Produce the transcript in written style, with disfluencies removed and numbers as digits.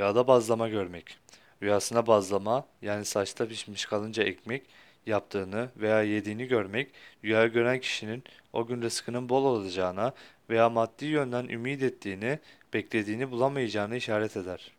Rüyada bazlama görmek. Rüyasına bazlama, yani saçta pişmiş kalınca ekmek yaptığını veya yediğini görmek, rüyayı gören kişinin o gün rızkının bol olacağına veya maddi yönden ümit ettiğini, beklediğini bulamayacağını işaret eder.